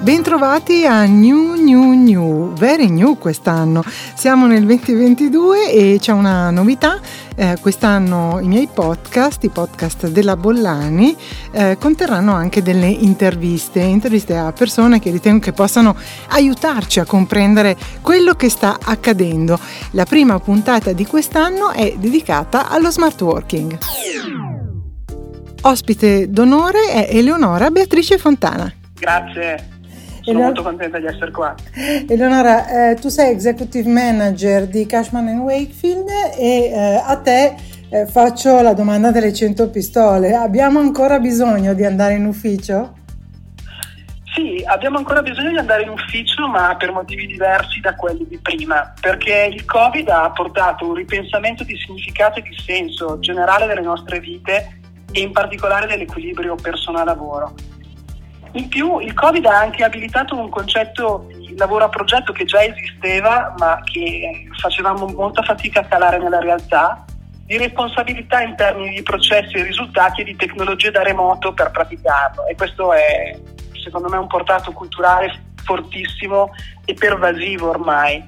Bentrovati a New, very new quest'anno. Siamo nel 2022 e c'è una novità. Quest'anno i miei podcast, i podcast della Bollani, conterranno anche delle interviste a persone che ritengo che possano aiutarci a comprendere quello che sta accadendo. La prima puntata di quest'anno è dedicata allo smart working. Ospite d'onore è Eleonora Beatrice Fontana. Grazie. Sono molto contenta di essere qua. Eleonora, tu sei Executive Manager di Cashman and Wakefield e a te faccio la domanda delle 100 pistole. Abbiamo ancora bisogno di andare in ufficio? Sì, abbiamo ancora bisogno di andare in ufficio, ma per motivi diversi da quelli di prima, perché il Covid ha portato un ripensamento di significato e di senso generale delle nostre vite e in particolare dell'equilibrio persona-lavoro. In più il Covid ha anche abilitato un concetto di lavoro a progetto che già esisteva ma che facevamo molta fatica a calare nella realtà, di responsabilità in termini di processi e risultati e di tecnologie da remoto per praticarlo, e questo è secondo me un portato culturale fortissimo e pervasivo ormai.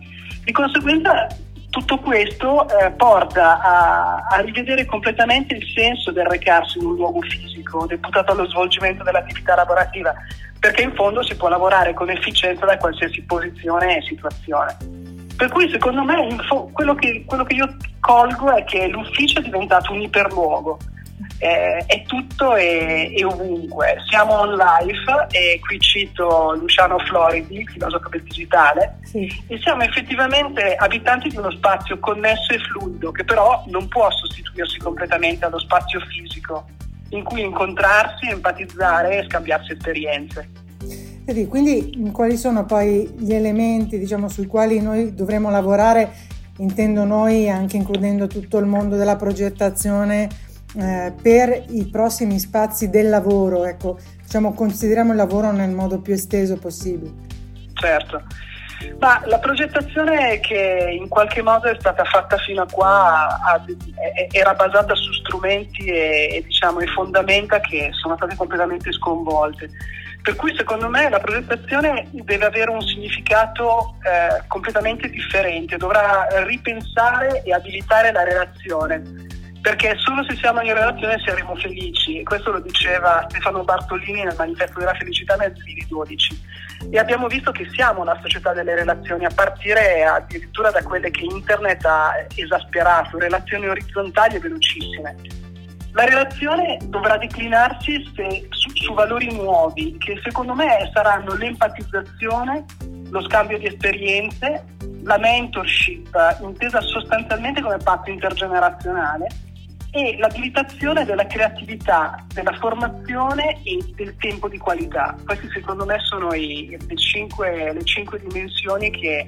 Di conseguenza tutto questo porta a rivedere completamente il senso del recarsi in un luogo fisico deputato allo svolgimento dell'attività lavorativa, perché in fondo si può lavorare con efficienza da qualsiasi posizione e situazione. Per cui secondo me quello che io colgo è che l'ufficio è diventato un iperluogo, è tutto e ovunque, siamo on life, e qui cito Luciano Floridi, filosofo del digitale, sì. E siamo effettivamente abitanti di uno spazio connesso e fluido che però non può sostituirsi completamente allo spazio fisico in cui incontrarsi, empatizzare e scambiarsi esperienze. Vedi, quindi quali sono poi gli elementi, diciamo, sui quali noi dovremo lavorare, intendo noi anche includendo tutto il mondo della progettazione, per i prossimi spazi del lavoro? Ecco, diciamo, consideriamo il lavoro nel modo più esteso possibile. Certo, ma la progettazione che in qualche modo è stata fatta fino a qua era basata su strumenti e fondamenta che sono state completamente sconvolte, per cui secondo me la progettazione deve avere un significato completamente differente, dovrà ripensare e abilitare la relazione, perché solo se siamo in relazione saremo felici, e questo lo diceva Stefano Bartolini nel Manifesto della Felicità nel 2012. E abbiamo visto che siamo una società delle relazioni, a partire addirittura da quelle che internet ha esasperato, relazioni orizzontali e velocissime. La relazione dovrà declinarsi su valori nuovi, che secondo me saranno l'empatizzazione, lo scambio di esperienze, la mentorship, intesa sostanzialmente come patto intergenerazionale, e l'abilitazione della creatività, della formazione e del tempo di qualità. Queste secondo me sono le cinque dimensioni che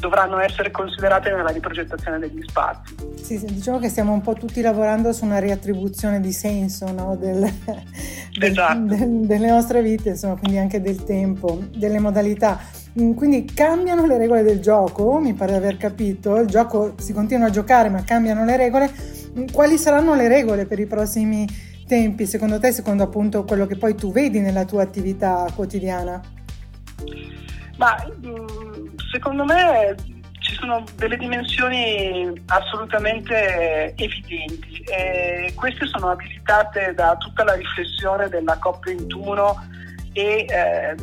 dovranno essere considerate nella riprogettazione degli spazi. Sì, diciamo che stiamo un po' tutti lavorando su una riattribuzione di senso, no? Esatto. Delle nostre vite, insomma, quindi anche del tempo, delle modalità. Quindi cambiano le regole del gioco, mi pare di aver capito, il gioco si continua a giocare ma cambiano le regole. Quali saranno le regole per i prossimi tempi, secondo te, secondo appunto quello che poi tu vedi nella tua attività quotidiana? Ma secondo me ci sono delle dimensioni assolutamente evidenti, e queste sono abilitate da tutta la riflessione della COP21 e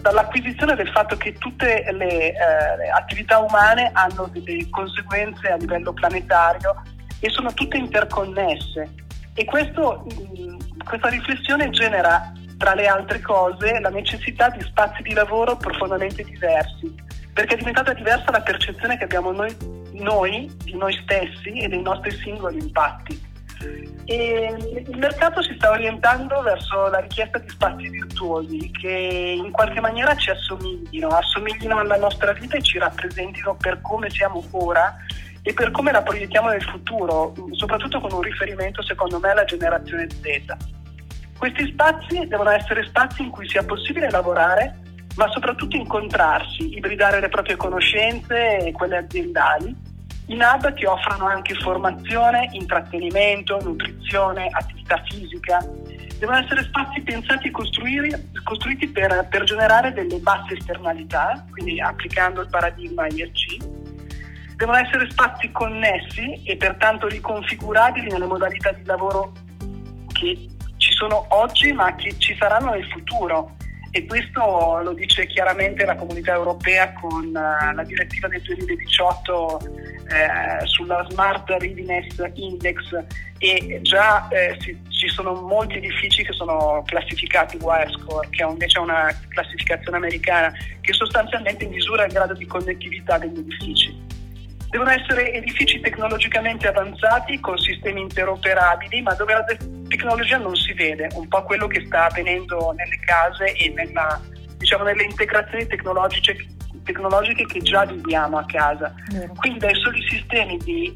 dall'acquisizione del fatto che tutte le attività umane hanno delle conseguenze a livello planetario e sono tutte interconnesse, e questa riflessione genera, tra le altre cose, la necessità di spazi di lavoro profondamente diversi, perché è diventata diversa la percezione che abbiamo noi di noi stessi e dei nostri singoli impatti. E il mercato si sta orientando verso la richiesta di spazi virtuosi che in qualche maniera ci assomiglino alla nostra vita e ci rappresentino per come siamo ora e per come la proiettiamo nel futuro, soprattutto con un riferimento secondo me alla generazione Z. Questi spazi devono essere spazi in cui sia possibile lavorare, ma soprattutto incontrarsi, ibridare le proprie conoscenze e quelle aziendali in hub che offrano anche formazione, intrattenimento, nutrizione, attività fisica, devono essere spazi pensati e costruiti per generare delle basse esternalità, quindi applicando il paradigma IRC. Devono essere spazi connessi e pertanto riconfigurabili nelle modalità di lavoro che ci sono oggi ma che ci saranno nel futuro, e questo lo dice chiaramente la Comunità Europea con la direttiva del 2018 sulla Smart Readiness Index, e già ci sono molti edifici che sono classificati Wirescore, che è invece una classificazione americana che sostanzialmente misura il grado di connettività degli edifici. Devono essere edifici tecnologicamente avanzati con sistemi interoperabili, ma dove la tecnologia non si vede, un po' quello che sta avvenendo nelle case e nelle integrazioni tecnologiche che già viviamo a casa. Quindi dai soli sistemi di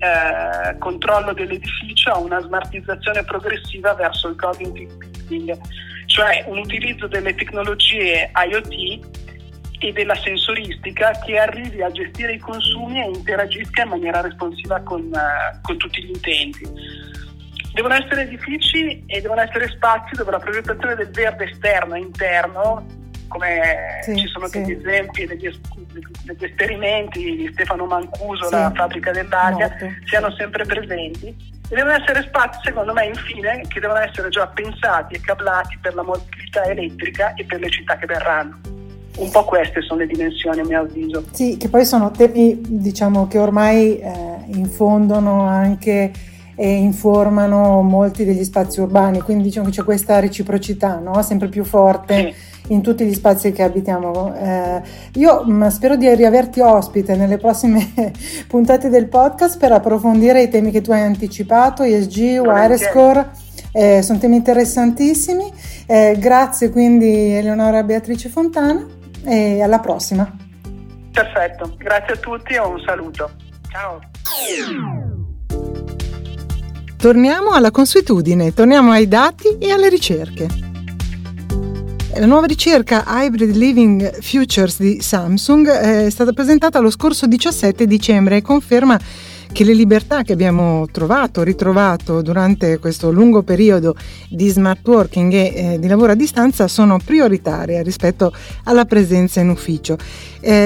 controllo dell'edificio a una smartizzazione progressiva verso il cognitive building, cioè un utilizzo delle tecnologie IoT e della sensoristica che arrivi a gestire i consumi e interagisca in maniera responsiva con tutti gli utenti. Devono essere edifici e devono essere spazi dove la progettazione del verde esterno e interno, come ci sono degli esempi, degli esperimenti di Stefano Mancuso, la fabbrica dell'aria, siano sempre presenti. E devono essere spazi, secondo me, infine, che devono essere già pensati e cablati per la mobilità elettrica e per le città che verranno. Un po' queste sono le dimensioni, a mio avviso. Sì, che poi sono temi, diciamo, che ormai infondono anche e informano molti degli spazi urbani, quindi diciamo che c'è questa reciprocità, no? Sempre più forte in tutti gli spazi che abitiamo. Io spero di riaverti ospite nelle prossime puntate del podcast per approfondire i temi che tu hai anticipato, ESG, Wirescore. Sono temi interessantissimi. Grazie quindi Eleonora Beatrice Fontana e alla prossima. Perfetto, grazie a tutti e un saluto. Ciao. Torniamo alla consuetudine, torniamo ai dati e alle ricerche. La nuova ricerca Hybrid Living Futures di Samsung è stata presentata lo scorso 17 dicembre e conferma che le libertà che abbiamo ritrovato durante questo lungo periodo di smart working e di lavoro a distanza sono prioritarie rispetto alla presenza in ufficio.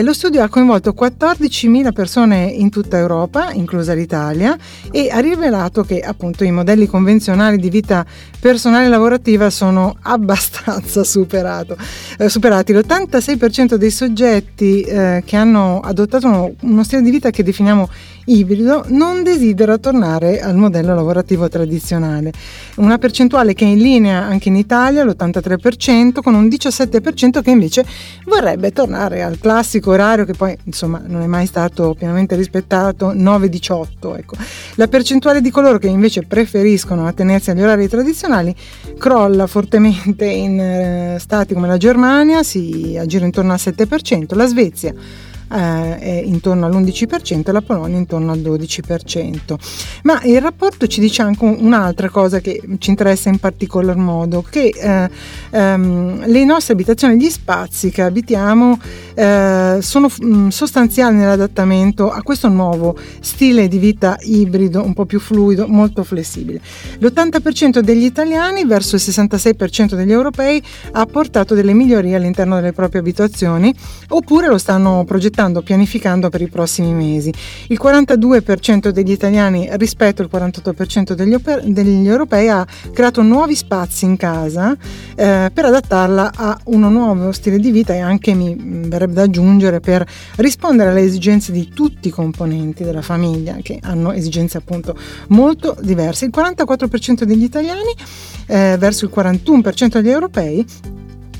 Lo studio ha coinvolto 14.000 persone in tutta Europa, inclusa l'Italia, e ha rivelato che appunto i modelli convenzionali di vita personale e lavorativa sono abbastanza superati. L'86% dei soggetti che hanno adottato uno stile di vita che definiamo ibrido non desidera tornare al modello lavorativo tradizionale, una percentuale che è in linea anche in Italia, l'83%, con un 17% che invece vorrebbe tornare al classico orario che poi insomma non è mai stato pienamente rispettato, 9-18, ecco. La percentuale di coloro che invece preferiscono attenersi agli orari tradizionali crolla fortemente in stati come la Germania, si aggira intorno al 7%, la Svezia è intorno all'11% e la Polonia intorno al 12%. Ma il rapporto ci dice anche un'altra cosa che ci interessa in particolar modo, che le nostre abitazioni, gli spazi che abitiamo sono sostanziali nell'adattamento a questo nuovo stile di vita ibrido, un po' più fluido, molto flessibile. L'80% degli italiani verso il 66% degli europei ha portato delle migliorie all'interno delle proprie abitazioni oppure lo stanno pianificando per i prossimi mesi. Il 42% degli italiani rispetto al 48% degli europei ha creato nuovi spazi in casa per adattarla a uno nuovo stile di vita e anche, mi verrebbe da aggiungere, per rispondere alle esigenze di tutti i componenti della famiglia che hanno esigenze appunto molto diverse. Il 44% degli italiani verso il 41% degli europei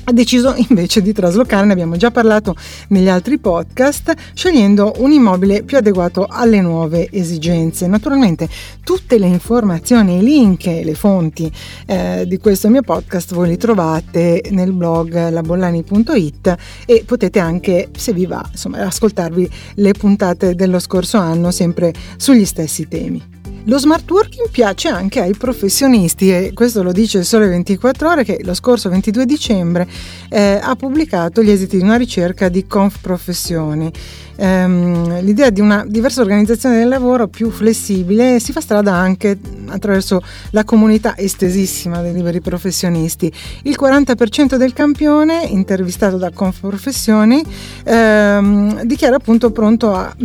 ha deciso invece di traslocare, ne abbiamo già parlato negli altri podcast, scegliendo un immobile più adeguato alle nuove esigenze. Naturalmente tutte le informazioni, i link e le fonti di questo mio podcast voi li trovate nel blog labollani.it e potete anche, se vi va, insomma, ascoltarvi le puntate dello scorso anno sempre sugli stessi temi. Lo smart working piace anche ai professionisti e questo lo dice il Sole 24 Ore, che lo scorso 22 dicembre ha pubblicato gli esiti di una ricerca di Conf Professioni. L'idea di una diversa organizzazione del lavoro più flessibile si fa strada anche attraverso la comunità estesissima dei liberi professionisti. Il 40% del campione, intervistato da Conf Professioni, dichiara appunto pronto a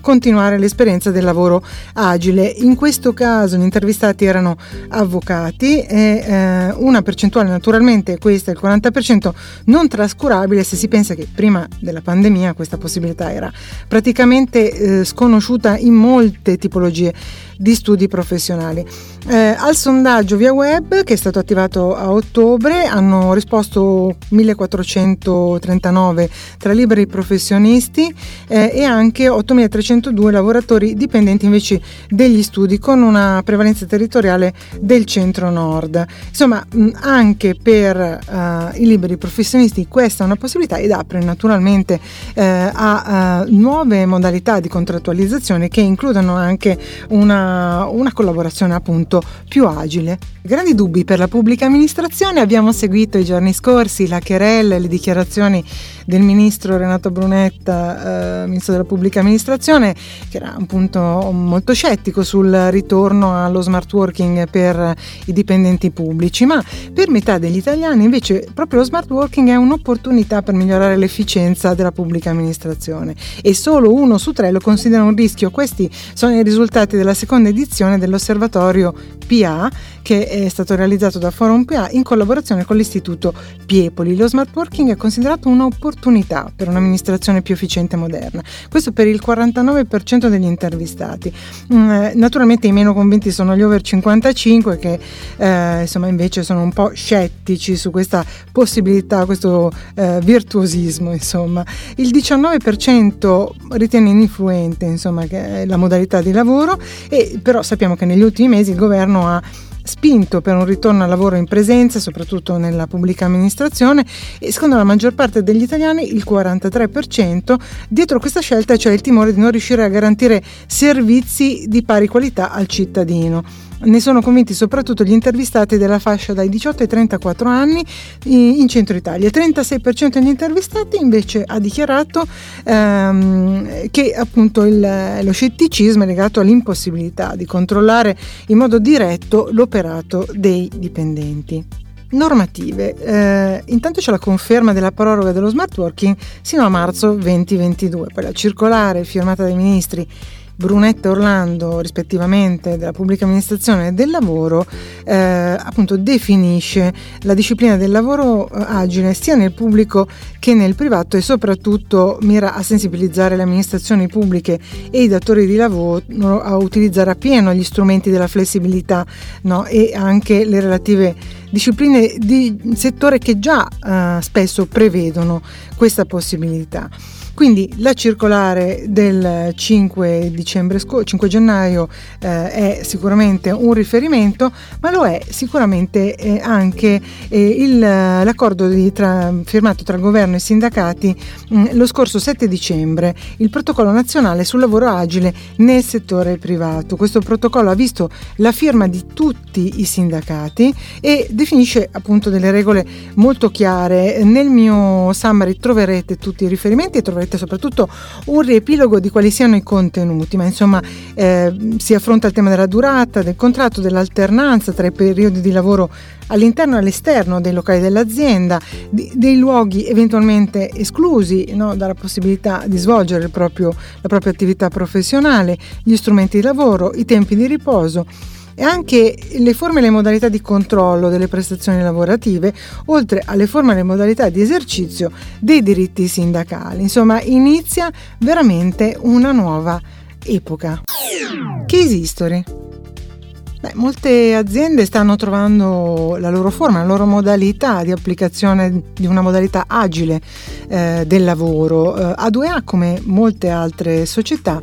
continuare l'esperienza del lavoro agile. In questo caso gli intervistati erano avvocati e una percentuale, naturalmente questa, il 40%, non trascurabile se si pensa che prima della pandemia questa possibilità era praticamente sconosciuta in molte tipologie di studi professionali. Al sondaggio via web, che è stato attivato a ottobre, hanno risposto 1.439 tra liberi professionisti e anche 8.302 lavoratori dipendenti invece degli studi, con una prevalenza territoriale del centro-nord. Insomma, anche per i liberi professionisti questa è una possibilità ed apre naturalmente a nuove modalità di contrattualizzazione che includono anche una collaborazione appunto più agile. Grandi dubbi per la pubblica amministrazione. Abbiamo seguito i giorni scorsi la querela e le dichiarazioni del ministro Renato Brunetta, ministro della pubblica amministrazione, che era appunto molto scettico sul ritorno allo smart working per i dipendenti pubblici, ma per metà degli italiani invece proprio lo smart working è un'opportunità per migliorare l'efficienza della pubblica amministrazione e solo 1 su 3 lo considera un rischio. Questi sono i risultati della seconda edizione dell'osservatorio PA, che è stato realizzato da Forum PA in collaborazione con l'istituto Piepoli. Lo smart working è considerato un'opportunità per un'amministrazione più efficiente e moderna, questo per il 49% degli intervistati. Naturalmente i meno convinti sono gli over 55, che invece sono un po' scettici su questa possibilità, questo virtuosismo. Insomma, il 19% ritiene ininfluente che è la modalità di lavoro, e però sappiamo che negli ultimi mesi il governo ha spinto per un ritorno al lavoro in presenza, soprattutto nella pubblica amministrazione, e secondo la maggior parte degli italiani, il 43%, dietro questa scelta c'è il timore di non riuscire a garantire servizi di pari qualità al cittadino. Ne sono convinti soprattutto gli intervistati della fascia dai 18 ai 34 anni in centro Italia. Il 36% degli intervistati invece ha dichiarato che appunto lo scetticismo è legato all'impossibilità di controllare in modo diretto l'operato dei dipendenti. Normative. Intanto c'è la conferma della proroga dello smart working sino a marzo 2022, poi la circolare firmata dai ministri Brunetta e Orlando, rispettivamente, della pubblica amministrazione e del lavoro, appunto definisce la disciplina del lavoro agile sia nel pubblico che nel privato e soprattutto mira a sensibilizzare le amministrazioni pubbliche e i datori di lavoro a utilizzare appieno gli strumenti della flessibilità, e anche le relative discipline di settore che già spesso prevedono questa possibilità. Quindi la circolare del 5 gennaio è sicuramente un riferimento, ma lo è sicuramente anche l'accordo firmato tra il governo e i sindacati lo scorso 7 dicembre, il protocollo nazionale sul lavoro agile nel settore privato. Questo protocollo ha visto la firma di tutti i sindacati e definisce appunto delle regole molto chiare. Nel mio summary troverete tutti i riferimenti e troverete soprattutto un riepilogo di quali siano i contenuti, ma si affronta il tema della durata del contratto, dell'alternanza tra i periodi di lavoro all'interno e all'esterno dei locali dell'azienda, dei luoghi eventualmente esclusi dalla possibilità di svolgere la propria attività professionale, gli strumenti di lavoro, i tempi di riposo e anche le forme e le modalità di controllo delle prestazioni lavorative, oltre alle forme e le modalità di esercizio dei diritti sindacali. Insomma, inizia veramente una nuova epoca. Case history. Beh, molte aziende stanno trovando la loro forma, la loro modalità di applicazione di una modalità agile del lavoro. A2A, come molte altre società,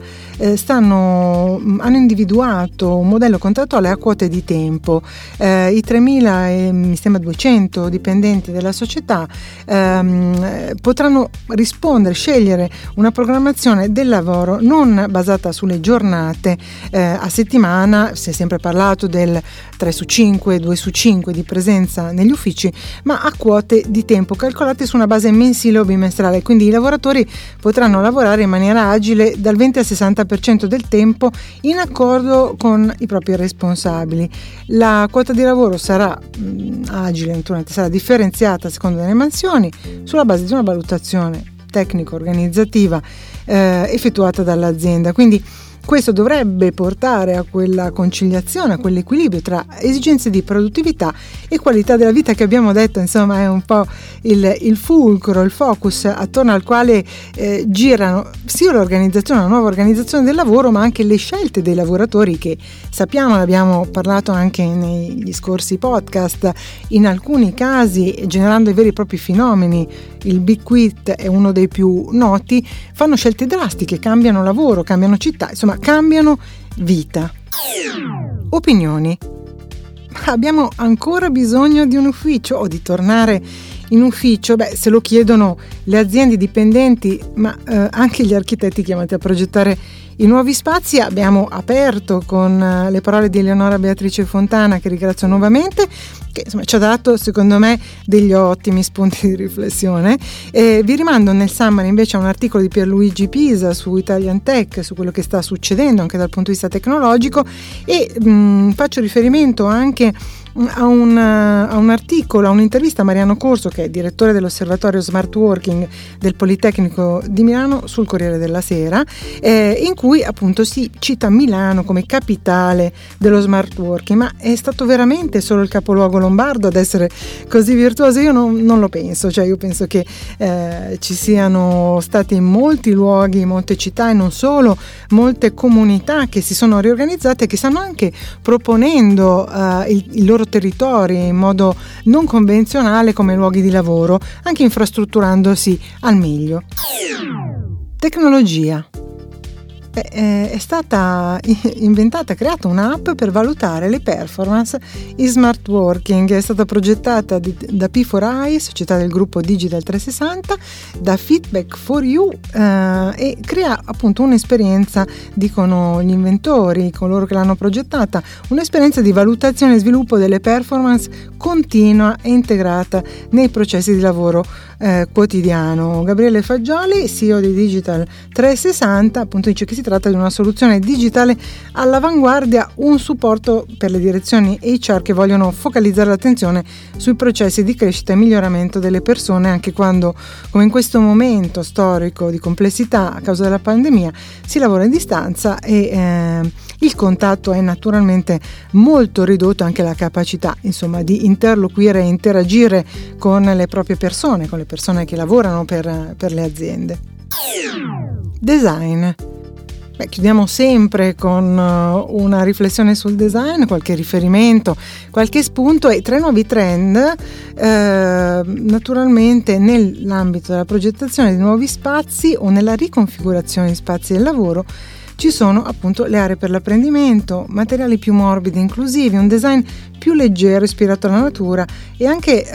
hanno individuato un modello contrattuale a quote di tempo. I 3.200 dipendenti della società potranno rispondere, scegliere una programmazione del lavoro non basata sulle giornate a settimana, si è sempre parlato del 3/5, 2/5 di presenza negli uffici, ma a quote di tempo calcolate su una base mensile o bimestrale. Quindi i lavoratori potranno lavorare in maniera agile dal 20 al 60% del tempo in accordo con i propri responsabili. La quota di lavoro sarà agile, naturalmente sarà differenziata a seconda delle mansioni sulla base di una valutazione tecnico-organizzativa effettuata dall'azienda. Quindi questo dovrebbe portare a quella conciliazione, a quell'equilibrio tra esigenze di produttività e qualità della vita che abbiamo detto, insomma, è un po' il fulcro, il focus attorno al quale girano sia l'organizzazione, la nuova organizzazione del lavoro, ma anche le scelte dei lavoratori che sappiamo, ne abbiamo parlato anche negli scorsi podcast, in alcuni casi generando i veri e propri fenomeni. Il Big Quit è uno dei più noti, fanno scelte drastiche, cambiano lavoro, cambiano città, insomma cambiano vita. Opinioni. Abbiamo ancora bisogno di un ufficio o di tornare in ufficio? Beh, se lo chiedono le aziende, i dipendenti, ma anche gli architetti chiamati a progettare i nuovi spazi. Abbiamo aperto con le parole di Eleonora Beatrice Fontana, che ringrazio nuovamente, che insomma ci ha dato secondo me degli ottimi spunti di riflessione. Vi rimando nel summary invece a un articolo di Pierluigi Pisa su Italian Tech, su quello che sta succedendo anche dal punto di vista tecnologico, e faccio riferimento anche a un articolo, a un'intervista a Mariano Corso, che è direttore dell'Osservatorio Smart Working del Politecnico di Milano, sul Corriere della Sera, in cui appunto si cita Milano come capitale dello smart working. Ma è stato veramente solo il capoluogo lombardo ad essere così virtuoso? Io non lo penso, cioè io penso che ci siano stati molti luoghi, molte città e non solo, molte comunità che si sono riorganizzate e che stanno anche proponendo il loro territori in modo non convenzionale come luoghi di lavoro, anche infrastrutturandosi al meglio. Tecnologia. È stata creata un'app per valutare le performance in smart working. È stata progettata da P4I, società del gruppo Digital 360, da Feedback for You, e crea appunto un'esperienza, dicono gli inventori, coloro che l'hanno progettata, un'esperienza di valutazione e sviluppo delle performance continua e integrata nei processi di lavoro quotidiano. Gabriele Faggioli, CEO di Digital 360, appunto dice che si tratta di una soluzione digitale all'avanguardia, un supporto per le direzioni HR che vogliono focalizzare l'attenzione sui processi di crescita e miglioramento delle persone, anche quando, come in questo momento storico di complessità a causa della pandemia, si lavora a distanza e il contatto è naturalmente molto ridotto, anche la capacità, insomma, di interloquire e interagire con le proprie persone, con le persone che lavorano per le aziende. Design. Beh, chiudiamo sempre con una riflessione sul design, qualche riferimento, qualche spunto e tre nuovi trend naturalmente nell'ambito della progettazione di nuovi spazi o nella riconfigurazione di spazi del lavoro. Ci sono appunto le aree per l'apprendimento, materiali più morbidi e inclusivi, un design più leggero ispirato alla natura e anche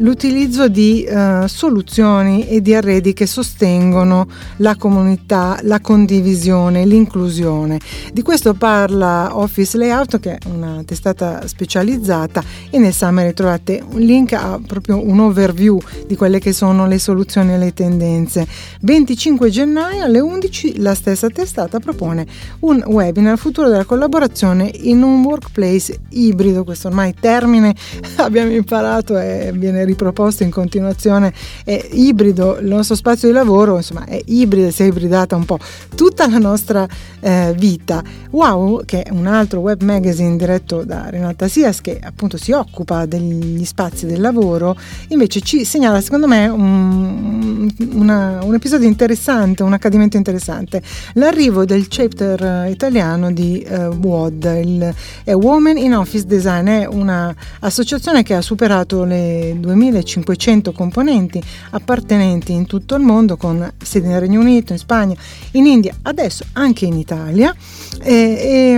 l'utilizzo di soluzioni e di arredi che sostengono la comunità, la condivisione, l'inclusione. Di questo parla Office Layout, che è una testata specializzata, e nel summary trovate un link a proprio un overview di quelle che sono le soluzioni e le tendenze. 25 gennaio alle 11 la stessa testata propone un webinar futuro della collaborazione in un workplace ibrido. Questo ormai termine abbiamo imparato e viene riproposto in continuazione. È ibrido il nostro spazio di lavoro, insomma è ibrida, si è ibridata un po' tutta la nostra vita. WOW, che è un altro web magazine diretto da Renata Sias, che appunto si occupa degli spazi del lavoro, invece ci segnala secondo me un episodio interessante, un accadimento interessante, l'arrivo del chapter italiano di WOD, è Women in Office Design, è una associazione che ha superato le 2500 componenti appartenenti in tutto il mondo, con sedi nel Regno Unito, in Spagna, in India, adesso anche in Italia. È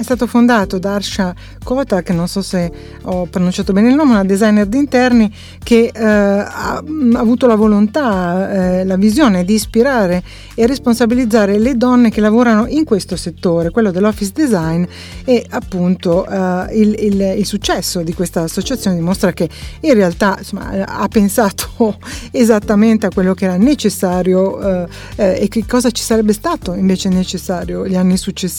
stato fondato da Arsha Kotak, non so se ho pronunciato bene il nome, una designer di interni che ha avuto la volontà, la visione di ispirare e responsabilizzare le donne che lavorano in questo settore, quello dell'office design, e appunto il successo di questa associazione dimostra che in realtà, insomma, ha pensato esattamente a quello che era necessario e che cosa ci sarebbe stato invece necessario gli anni successivi.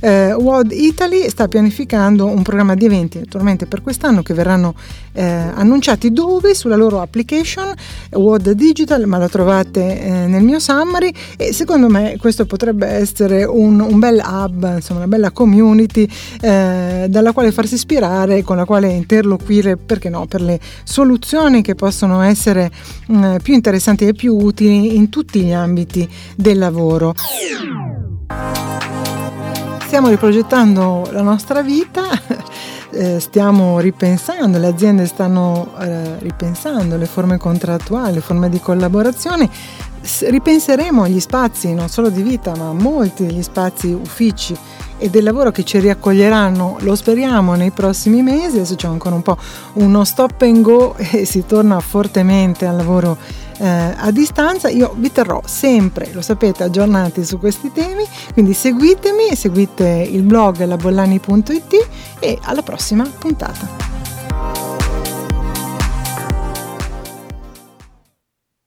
WOD Italy sta pianificando un programma di eventi naturalmente per quest'anno che verranno annunciati dove? Sulla loro application WOD Digital, ma la trovate nel mio summary, e secondo me questo potrebbe essere un bel hub, insomma una bella community dalla quale farsi ispirare, con la quale interloquire, perché no, per le soluzioni che possono essere più interessanti e più utili in tutti gli ambiti del lavoro. Stiamo riprogettando la nostra vita, stiamo ripensando, le aziende stanno ripensando le forme contrattuali, le forme di collaborazione. Ripenseremo gli spazi non solo di vita, ma molti degli spazi uffici e del lavoro che ci riaccoglieranno, lo speriamo, nei prossimi mesi. Adesso c'è ancora un po' uno stop and go e si torna fortemente al lavoro a distanza. Io vi terrò sempre, lo sapete, aggiornati su questi temi, quindi seguitemi, seguite il blog labollani.it e alla prossima puntata.